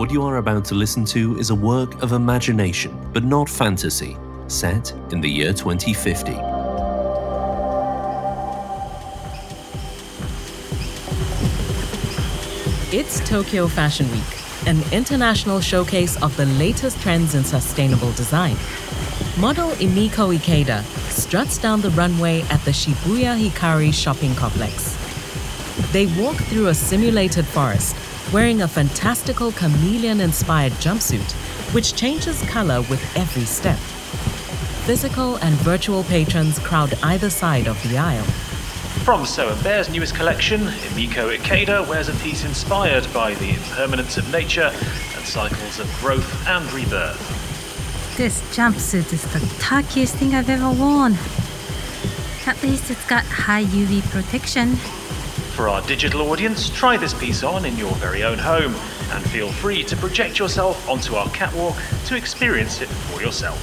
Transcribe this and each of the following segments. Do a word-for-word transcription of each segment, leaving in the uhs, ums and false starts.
What you are about to listen to is a work of imagination, but not fantasy, set in the year twenty fifty. It's Tokyo Fashion Week, an international showcase of the latest trends in sustainable design. Model Emiko Ikeda struts down the runway at the Shibuya Hikari shopping complex. They walk through a simulated forest, wearing a fantastical chameleon-inspired jumpsuit, which changes color with every step. Physical and virtual patrons crowd either side of the aisle. From So and Bear's newest collection, Emiko Ikeda wears a piece inspired by the impermanence of nature and cycles of growth and rebirth. This jumpsuit is the tackiest thing I've ever worn. At least it's got high U V protection. For our digital audience, try this piece on in your very own home and feel free to project yourself onto our catwalk to experience it for yourself.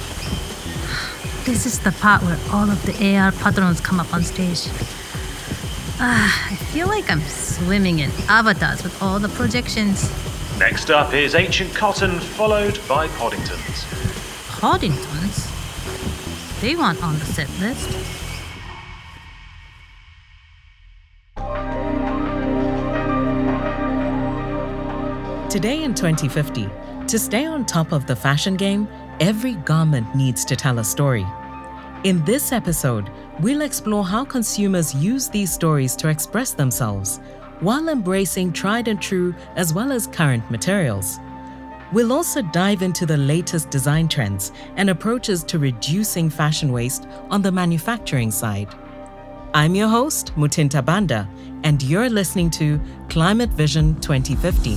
This is the part where all of the A R patrons come up on stage. Ah, I feel like I'm swimming in avatars with all the projections. Next up is Ancient Cotton, followed by Poddingtons. Poddingtons? They weren't on the set list. Today in twenty fifty, to stay on top of the fashion game, every garment needs to tell a story. In this episode, we'll explore how consumers use these stories to express themselves, while embracing tried and true as well as current materials. We'll also dive into the latest design trends and approaches to reducing fashion waste on the manufacturing side. I'm your host, Mutinta Banda, and you're listening to Climate Vision twenty fifty.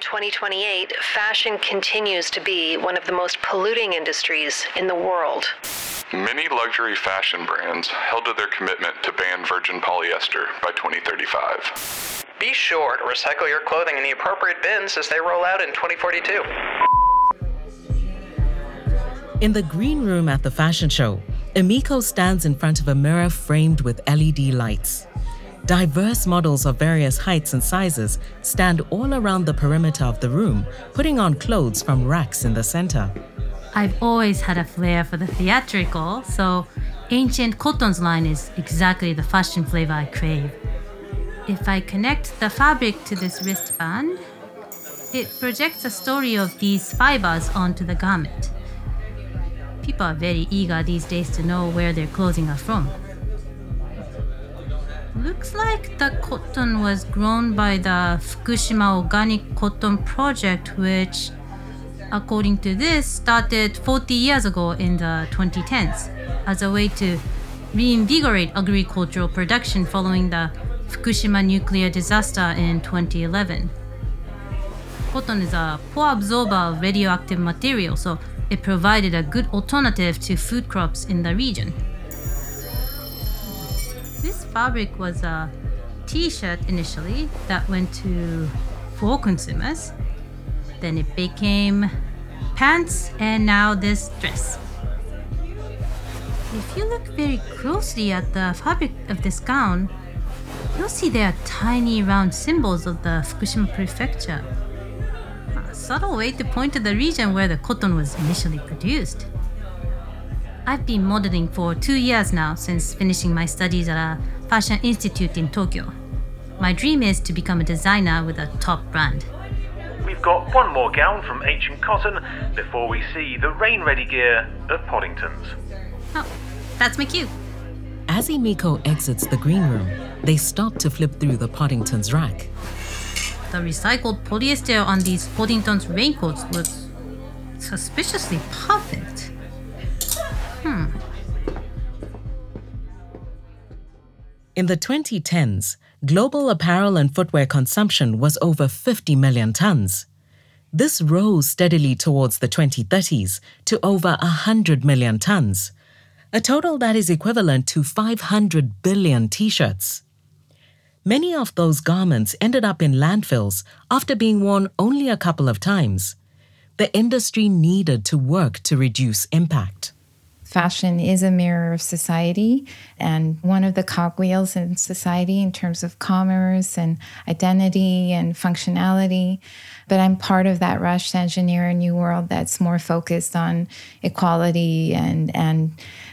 twenty twenty-eight, fashion continues to be one of the most polluting industries in the world. Many luxury fashion brands held to their commitment to ban virgin polyester by twenty thirty-five. Be sure to recycle your clothing in the appropriate bins as they roll out in twenty forty-two. In the green room at the fashion show, Emiko stands in front of a mirror framed with L E D lights. Diverse models of various heights and sizes stand all around the perimeter of the room, putting on clothes from racks in the center. I've always had a flair for the theatrical, so Ancient Cotton's line is exactly the fashion flavor I crave. If I connect the fabric to this wristband, it projects a story of these fibers onto the garment. People are very eager these days to know where their clothing are from. Looks like the cotton was grown by the Fukushima Organic Cotton Project, which, according to this, started forty years ago in the twenty tens as a way to reinvigorate agricultural production following the Fukushima nuclear disaster in twenty eleven. Cotton is a poor absorber of radioactive material, so it provided a good alternative to food crops in the region. This fabric was a t-shirt initially that went to four consumers. Then it became pants and now this dress. If you look very closely at the fabric of this gown, you'll see there are tiny round symbols of the Fukushima Prefecture. A subtle way to point to the region where the cotton was initially produced. I've been modeling for two years now since finishing my studies at a fashion institute in Tokyo. My dream is to become a designer with a top brand. We've got one more gown from Ancient Cotton before we see the rain-ready gear of Poddington's. Oh, that's my cue. As Emiko exits the green room, they stop to flip through the Poddington's rack. The recycled polyester on these Poddington's raincoats was suspiciously perfect. Hmm. In the twenty tens, global apparel and footwear consumption was over fifty million tons. This rose steadily towards the twenty thirties to over one hundred million tons, a total that is equivalent to five hundred billion t-shirts. Many of those garments ended up in landfills after being worn only a couple of times. The industry needed to work to reduce impact. Fashion is a mirror of society, and one of the cogwheels in society in terms of commerce and identity and functionality. But I'm part of that rush to engineer a new world that's more focused on equality and, and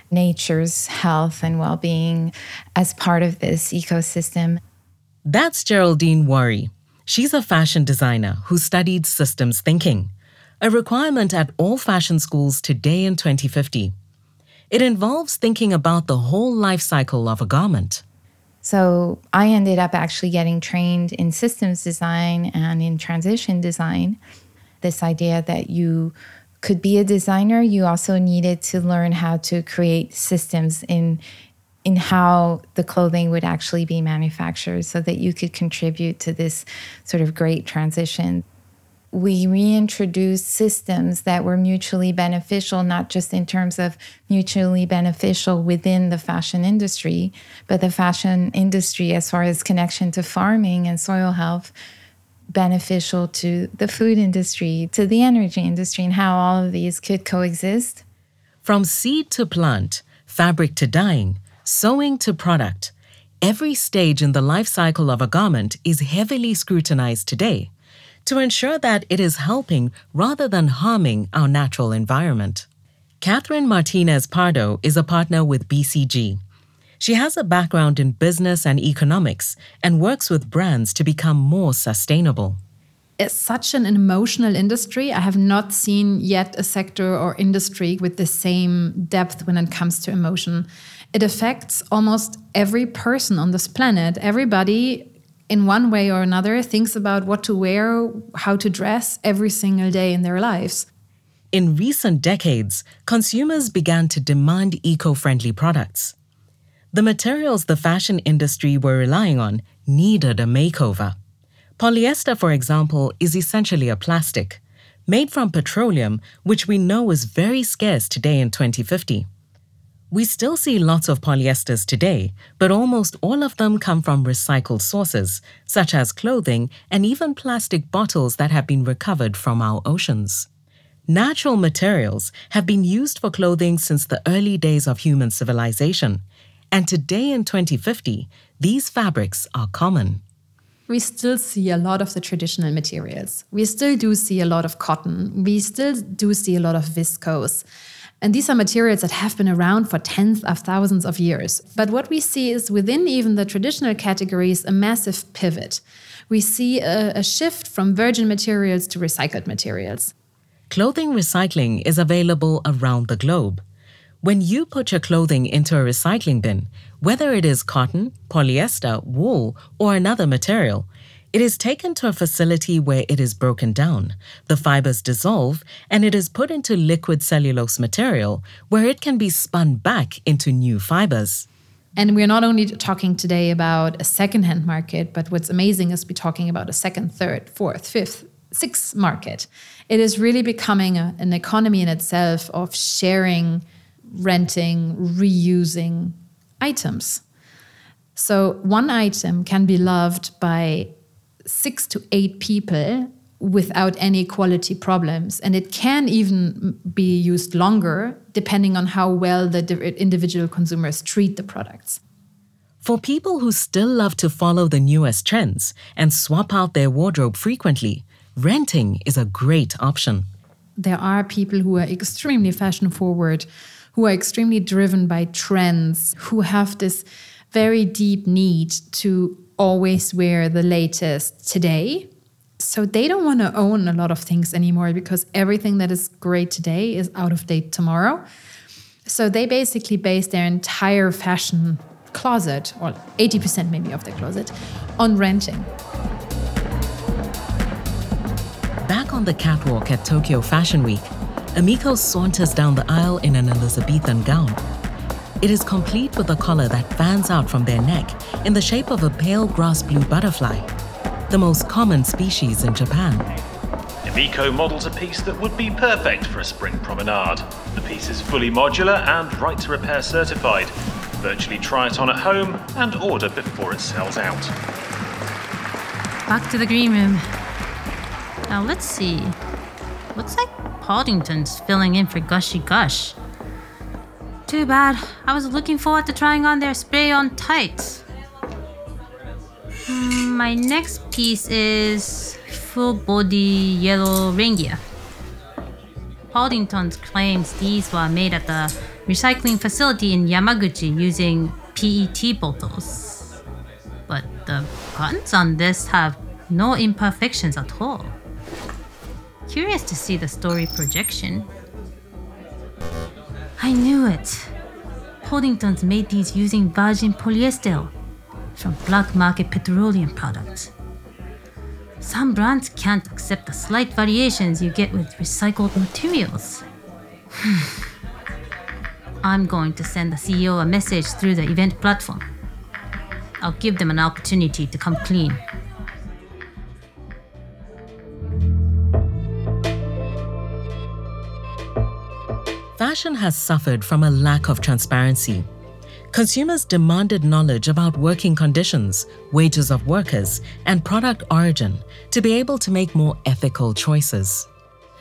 nature's health and well-being as part of this ecosystem. That's Geraldine Wharry. She's a fashion designer who studied systems thinking, a requirement at all fashion schools today in twenty fifty. It involves thinking about the whole life cycle of a garment. So I ended up actually getting trained in systems design and in transition design. This idea that you could be a designer, you also needed to learn how to create systems in in how the clothing would actually be manufactured so that you could contribute to this sort of great transition. We reintroduced systems that were mutually beneficial, not just in terms of mutually beneficial within the fashion industry, but the fashion industry as far as connection to farming and soil health, beneficial to the food industry, to the energy industry, and how all of these could coexist. From seed to plant, fabric to dyeing, sewing to product, every stage in the life cycle of a garment is heavily scrutinized today, to ensure that it is helping rather than harming our natural environment. Catharina Martinez-Pardo is a partner with B C G. She has a background in business and economics and works with brands to become more sustainable. It's such an emotional industry. I have not seen yet a sector or industry with the same depth when it comes to emotion. It affects almost every person on this planet. Everybody in one way or another, thinks about what to wear, how to dress every single day in their lives. In recent decades, consumers began to demand eco-friendly products. The materials the fashion industry were relying on needed a makeover. Polyester, for example, is essentially a plastic, made from petroleum, which we know is very scarce today in twenty fifty. We still see lots of polyesters today, but almost all of them come from recycled sources, such as clothing and even plastic bottles that have been recovered from our oceans. Natural materials have been used for clothing since the early days of human civilization, and today in twenty fifty, these fabrics are common. We still see a lot of the traditional materials. We still do see a lot of cotton. We still do see a lot of viscose. And these are materials that have been around for tens of thousands of years. But what we see is within even the traditional categories, a massive pivot. We see a, a shift from virgin materials to recycled materials. Clothing recycling is available around the globe. When you put your clothing into a recycling bin, whether it is cotton, polyester, wool, or another material, it is taken to a facility where it is broken down, the fibers dissolve, and it is put into liquid cellulose material where it can be spun back into new fibers. And we're not only talking today about a secondhand market, but what's amazing is we're talking about a second, third, fourth, fifth, sixth market. It is really becoming a, an economy in itself of sharing, renting, reusing items. So one item can be loved by six to eight people without any quality problems. And it can even be used longer, depending on how well the individual consumers treat the products. For people who still love to follow the newest trends and swap out their wardrobe frequently, renting is a great option. There are people who are extremely fashion-forward, who are extremely driven by trends, who have this very deep need to always wear the latest today. So they don't want to own a lot of things anymore because everything that is great today is out of date tomorrow. So they basically base their entire fashion closet, or eighty percent maybe of their closet, on renting. Back on the catwalk at Tokyo Fashion Week, Emiko saunters down the aisle in an Elizabethan gown. It is complete with a collar that fans out from their neck in the shape of a pale grass blue butterfly, the most common species in Japan. Emiko models a piece that would be perfect for a spring promenade. The piece is fully modular and right to repair certified, virtually try it on at home and order before it sells out. Back to the green room. Now let's see. Looks like Poddington's filling in for Gushy Gush. Too bad. I was looking forward to trying on their spray-on tights. My next piece is full-body yellow ringia. Poddington's claims these were made at the recycling facility in Yamaguchi using P E T bottles. But the cottons on this have no imperfections at all. Curious to see the story projection. I knew it. Poddington's made these using virgin polyester from black market petroleum products. Some brands can't accept the slight variations you get with recycled materials. I'm going to send the C E O a message through the event platform. I'll give them an opportunity to come clean. Fashion has suffered from a lack of transparency. Consumers demanded knowledge about working conditions, wages of workers, and product origin to be able to make more ethical choices.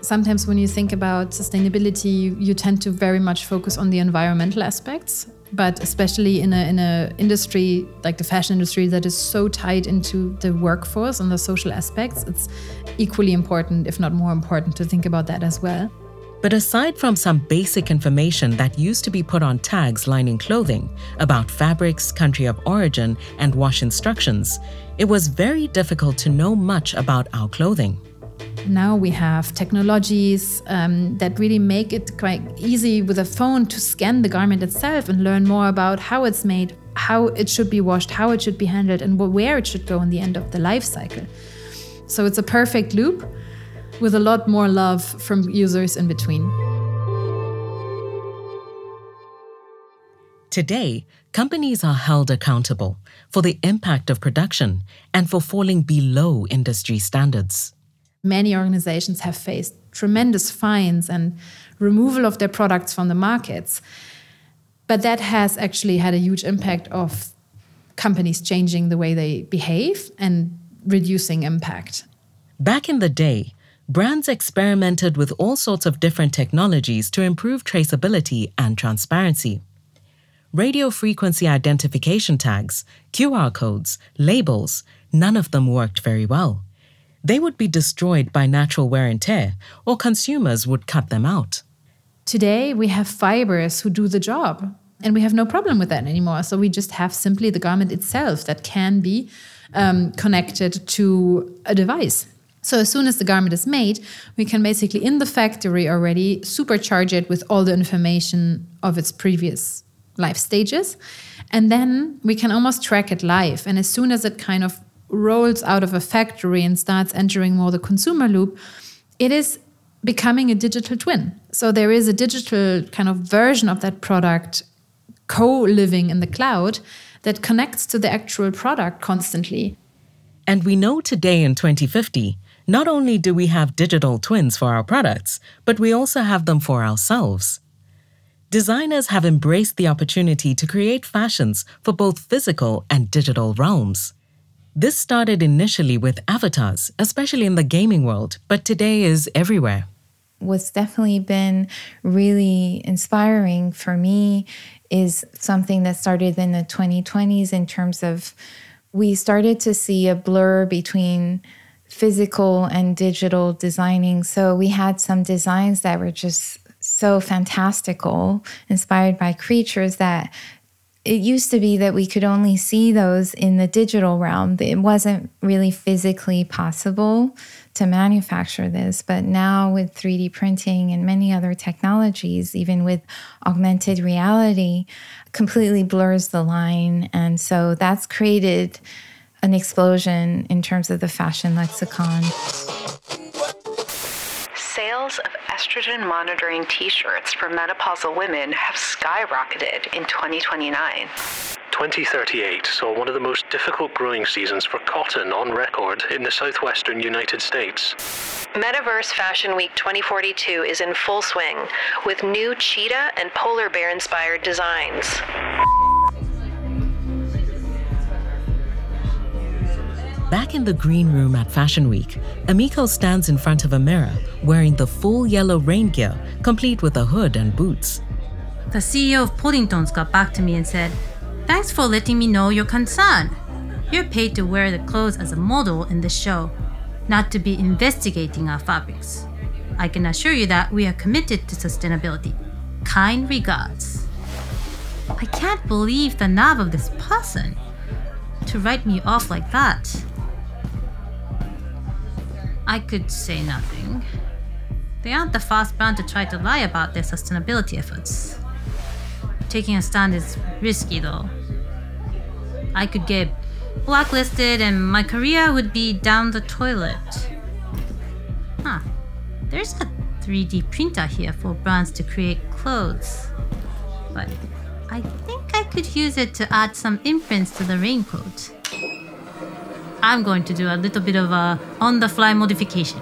Sometimes when you think about sustainability, you, you tend to very much focus on the environmental aspects, but especially in a in a industry like the fashion industry that is so tied into the workforce and the social aspects, it's equally important, if not more important, to think about that as well. But aside from some basic information that used to be put on tags lining clothing about fabrics, country of origin, and wash instructions, it was very difficult to know much about our clothing. Now we have technologies um, that really make it quite easy with a phone to scan the garment itself and learn more about how it's made, how it should be washed, how it should be handled, and where it should go in the end of the life cycle. So it's a perfect loop, with a lot more love from users in between. Today, companies are held accountable for the impact of production and for falling below industry standards. Many organizations have faced tremendous fines and removal of their products from the markets. But that has actually had a huge impact of companies changing the way they behave and reducing impact. Back in the day, brands experimented with all sorts of different technologies to improve traceability and transparency. Radio frequency identification tags, Q R codes, labels, none of them worked very well. They would be destroyed by natural wear and tear, or consumers would cut them out. Today, we have fibers who do the job, and we have no problem with that anymore. So we just have simply the garment itself that can be um, connected to a device. So as soon as the garment is made, we can basically in the factory already supercharge it with all the information of its previous life stages. And then we can almost track it live. And as soon as it kind of rolls out of a factory and starts entering more the consumer loop, it is becoming a digital twin. So there is a digital kind of version of that product co-living in the cloud that connects to the actual product constantly. And we know today in twenty fifty, not only do we have digital twins for our products, but we also have them for ourselves. Designers have embraced the opportunity to create fashions for both physical and digital realms. This started initially with avatars, especially in the gaming world, but today is everywhere. What's definitely been really inspiring for me is something that started in the twenty twenties in terms of we started to see a blur between physical and digital designing. So we had some designs that were just so fantastical, inspired by creatures that it used to be that we could only see those in the digital realm. It wasn't really physically possible to manufacture this. But now with three D printing and many other technologies, even with augmented reality, completely blurs the line. And so that's created an explosion in terms of the fashion lexicon. Sales of estrogen monitoring t-shirts for menopausal women have skyrocketed in twenty twenty-nine. twenty thirty-eight saw one of the most difficult growing seasons for cotton on record in the southwestern United States. Metaverse Fashion Week twenty forty-two is in full swing with new cheetah and polar bear inspired designs. Back in the green room at Fashion Week, Emiko stands in front of a mirror wearing the full yellow rain gear, complete with a hood and boots. The C E O of Poddingtons got back to me and said, "Thanks for letting me know your concern. You're paid to wear the clothes as a model in this show, not to be investigating our fabrics. I can assure you that we are committed to sustainability. Kind regards." I can't believe the knob of this person to write me off like that. I could say nothing. They aren't the first brand to try to lie about their sustainability efforts. Taking a stand is risky though. I could get blacklisted and my career would be down the toilet. Huh. There's a three D printer here for brands to create clothes, but I think I could use it to add some imprints to the raincoat. I'm going to do a little bit of a on-the-fly modification.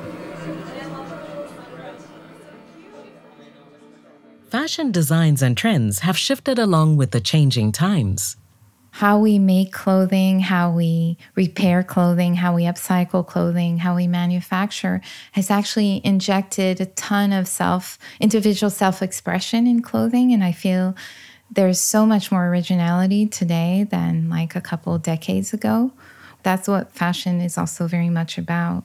Fashion designs and trends have shifted along with the changing times. How we make clothing, how we repair clothing, how we upcycle clothing, how we manufacture has actually injected a ton of self, individual self-expression in clothing. And I feel there's so much more originality today than like a couple decades ago. That's what fashion is also very much about.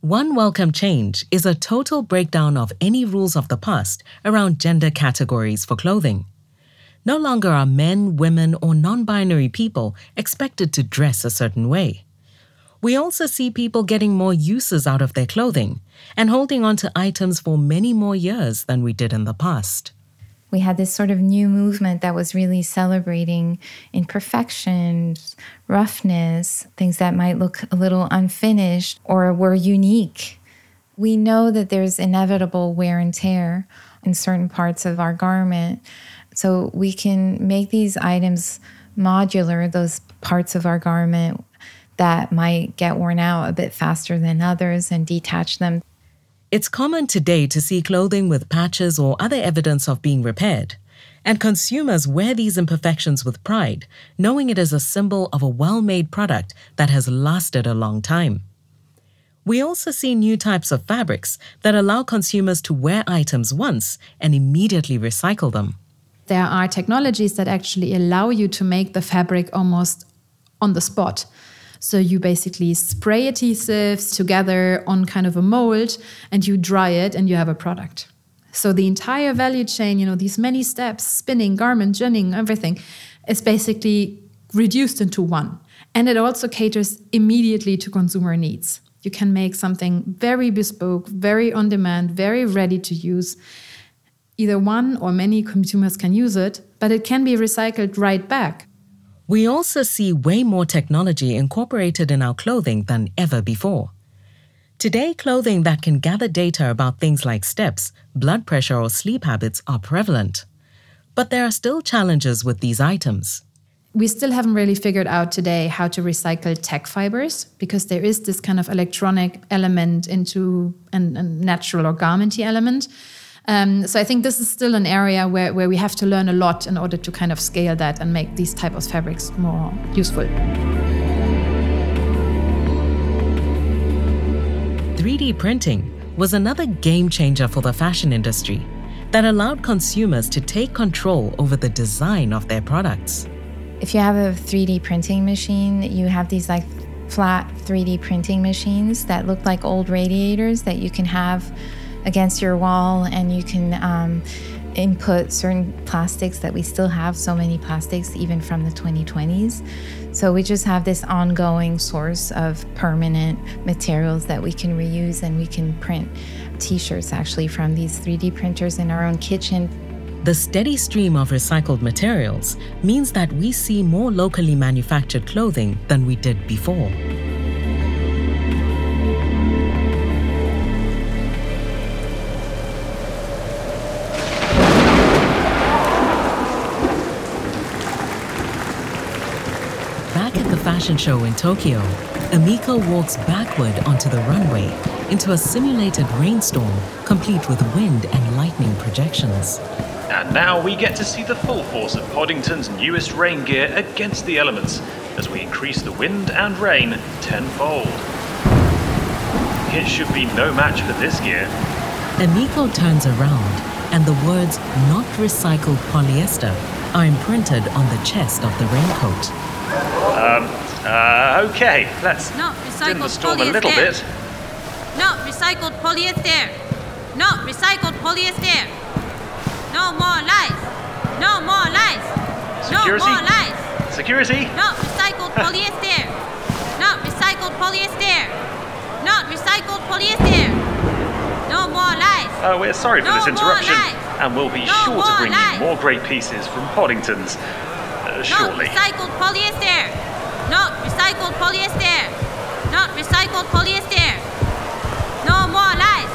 One welcome change is a total breakdown of any rules of the past around gender categories for clothing. No longer are men, women, or non-binary people expected to dress a certain way. We also see people getting more uses out of their clothing and holding on to items for many more years than we did in the past. We had this sort of new movement that was really celebrating imperfections, roughness, things that might look a little unfinished or were unique. We know that there's inevitable wear and tear in certain parts of our garment. So we can make these items modular, those parts of our garment that might get worn out a bit faster than others, and detach them. It's common today to see clothing with patches or other evidence of being repaired, and consumers wear these imperfections with pride, knowing it is a symbol of a well-made product that has lasted a long time. We also see new types of fabrics that allow consumers to wear items once and immediately recycle them. There are technologies that actually allow you to make the fabric almost on the spot. So you basically spray adhesives together on kind of a mold and you dry it and you have a product. So the entire value chain, you know, these many steps, spinning, garment, ginning, everything, is basically reduced into one. And it also caters immediately to consumer needs. You can make something very bespoke, very on demand, very ready to use. Either one or many consumers can use it, but it can be recycled right back. We also see way more technology incorporated in our clothing than ever before. Today, clothing that can gather data about things like steps, blood pressure, or sleep habits are prevalent. But there are still challenges with these items. We still haven't really figured out today how to recycle tech fibers, because there is this kind of electronic element into a natural or garmenty element. Um, so I think this is still an area where, where we have to learn a lot in order to kind of scale that and make these type of fabrics more useful. three D printing was another game changer for the fashion industry that allowed consumers to take control over the design of their products. If you have a three D printing machine, you have these like flat three D printing machines that look like old radiators that you can have against your wall, and you can um, input certain plastics that we still have, so many plastics even from the twenty twenties. So we just have this ongoing source of permanent materials that we can reuse, and we can print t-shirts actually from these three D printers in our own kitchen. The steady stream of recycled materials means that we see more locally manufactured clothing than we did before. Fashion show in Tokyo, Emiko walks backward onto the runway into a simulated rainstorm complete with wind and lightning projections. And now we get to see the full force of Poddington's newest rain gear against the elements, as we increase the wind and rain tenfold. It should be no match for this year. Emiko turns around and the words "not recycled polyester" are imprinted on the chest of the raincoat. Um, uh, okay, let's not dim the storm polyester. A little bit. Not recycled polyester. Not recycled polyester. No more lies. No more lies. Security. No more lies. Security. Not recycled polyester. Not recycled polyester. Not recycled polyester. No more lies. Oh, we're sorry for no this interruption. And we'll be no sure to bring lies. You more great pieces from Poddingtons. Uh, shortly. Not recycled polyester. Not recycled polyester. Not recycled polyester. No more lies.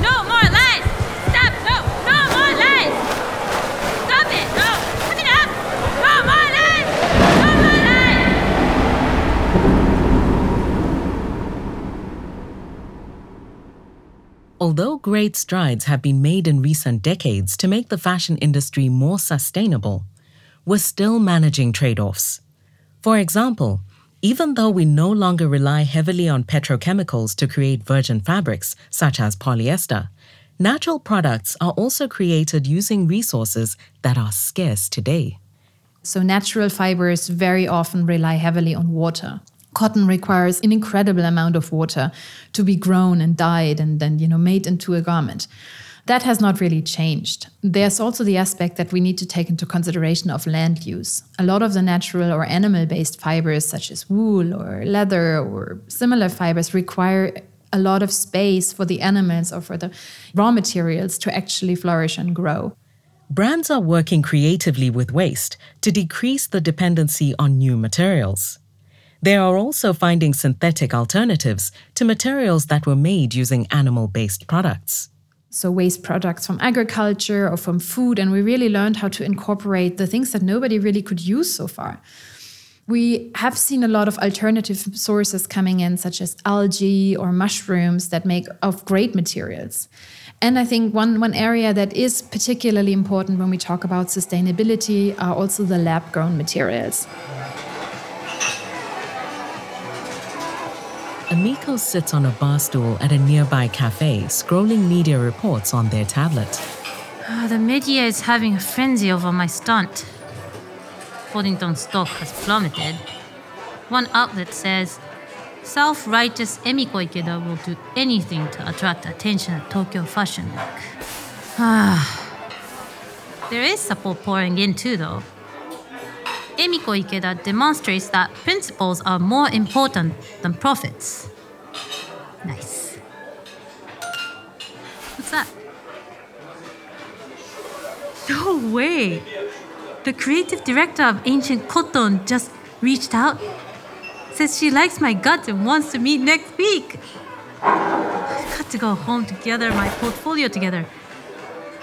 No more lies. Stop. No. No more lies. Stop it. No. Put it up. No more lies. No more lies. Although great strides have been made in recent decades to make the fashion industry more sustainable, we're still managing trade-offs. For example, even though we no longer rely heavily on petrochemicals to create virgin fabrics, such as polyester, natural products are also created using resources that are scarce today. So natural fibers very often rely heavily on water. Cotton requires an incredible amount of water to be grown and dyed and then, you know, made into a garment. That has not really changed. There's also the aspect that we need to take into consideration of land use. A lot of the natural or animal-based fibers, such as wool or leather or similar fibers, require a lot of space for the animals or for the raw materials to actually flourish and grow. Brands are working creatively with waste to decrease the dependency on new materials. They are also finding synthetic alternatives to materials that were made using animal-based products. So waste products from agriculture or from food, and we really learned how to incorporate the things that nobody really could use so far. We have seen a lot of alternative sources coming in, such as algae or mushrooms that make of great materials. And I think one, one area that is particularly important when we talk about sustainability are also the lab-grown materials. Emiko sits on a bar stool at a nearby cafe, scrolling media reports on their tablet. Uh, the media is having a frenzy over my stunt. Poddington's stock has plummeted. One outlet says, self-righteous Emiko Ikeda will do anything to attract attention at Tokyo Fashion Week. Ah. There is support pouring in too, though. Emiko Ikeda demonstrates that principles are more important than profits. Nice. What's that? No way! The creative director of Ancient Cotton just reached out, says she likes my guts and wants to meet next week. I've got to go home to gather my portfolio together.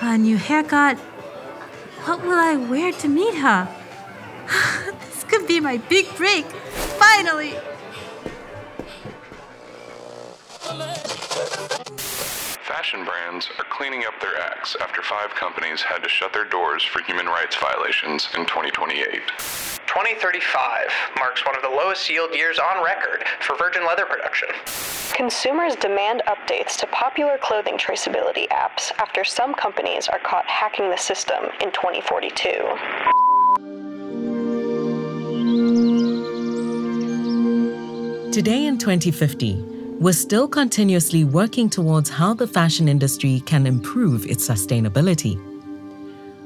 A new haircut. What will I wear to meet her? This could be my big break, finally! Fashion brands are cleaning up their acts after five companies had to shut their doors for human rights violations in twenty twenty-eight. twenty thirty-five marks one of the lowest yield years on record for virgin leather production. Consumers demand updates to popular clothing traceability apps after some companies are caught hacking the system in twenty forty-two. Today in twenty fifty, we're still continuously working towards how the fashion industry can improve its sustainability.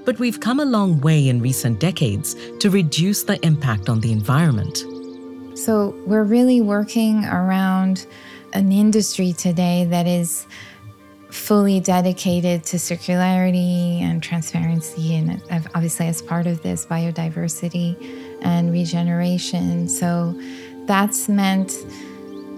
But we've come a long way in recent decades to reduce the impact on the environment. So we're really working around an industry today that is fully dedicated to circularity and transparency, and obviously as part of this, biodiversity and regeneration. So that's meant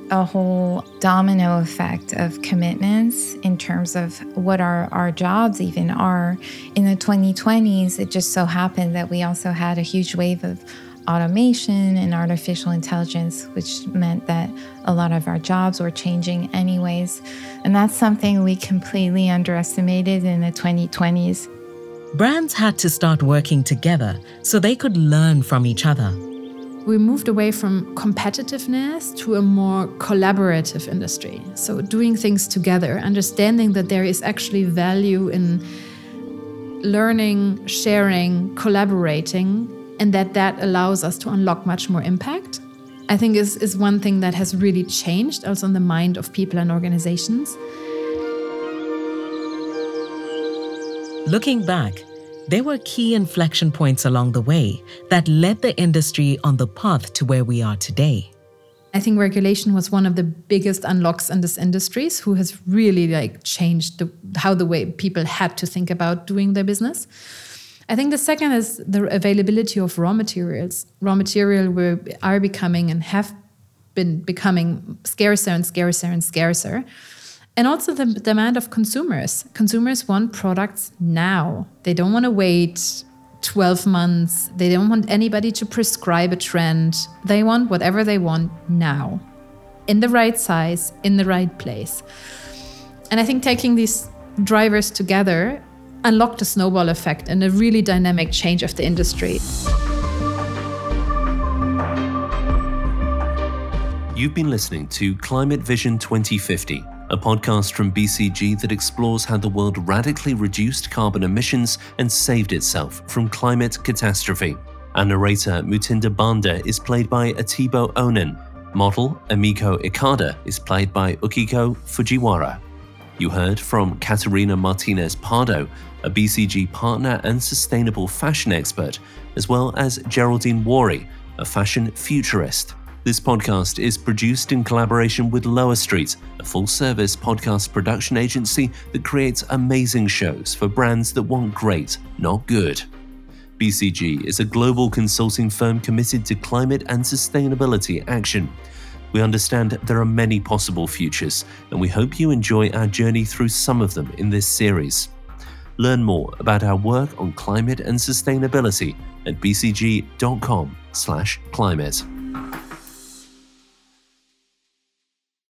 a whole domino effect of commitments in terms of what our, our jobs even are. In the twenty twenties, it just so happened that we also had a huge wave of automation and artificial intelligence, which meant that a lot of our jobs were changing anyways. And that's something we completely underestimated in the twenty twenties. Brands had to start working together so they could learn from each other. We moved away from competitiveness to a more collaborative industry. So doing things together, understanding that there is actually value in learning, sharing, collaborating, and that that allows us to unlock much more impact, I think is, is one thing that has really changed also in the mind of people and organizations. Looking back, there were key inflection points along the way that led the industry on the path to where we are today. I think regulation was one of the biggest unlocks in this industry, who has really like changed the, how the way people had to think about doing their business. I think the second is the availability of raw materials. Raw materials are becoming and have been becoming scarcer and scarcer and scarcer. And also the demand of consumers. Consumers want products now. They don't want to wait twelve months. They don't want anybody to prescribe a trend. They want whatever they want now, in the right size, in the right place. And I think taking these drivers together unlocked a snowball effect and a really dynamic change of the industry. You've been listening to Climate Vision twenty fifty, a podcast from B C G that explores how the world radically reduced carbon emissions and saved itself from climate catastrophe. Our narrator, Mutinta Banda, is played by Atibo Onan. Model, Emiko Ikeda, is played by Ukiko Fujiwara. You heard from Catharina Martinez-Pardo, a B C G partner and sustainable fashion expert, as well as Geraldine Wharry, a fashion futurist. This podcast is produced in collaboration with Lower Street, a full-service podcast production agency that creates amazing shows for brands that want great, not good. B C G is a global consulting firm committed to climate and sustainability action. We understand there are many possible futures, and we hope you enjoy our journey through some of them in this series. Learn more about our work on climate and sustainability at b c g dot com slash climate.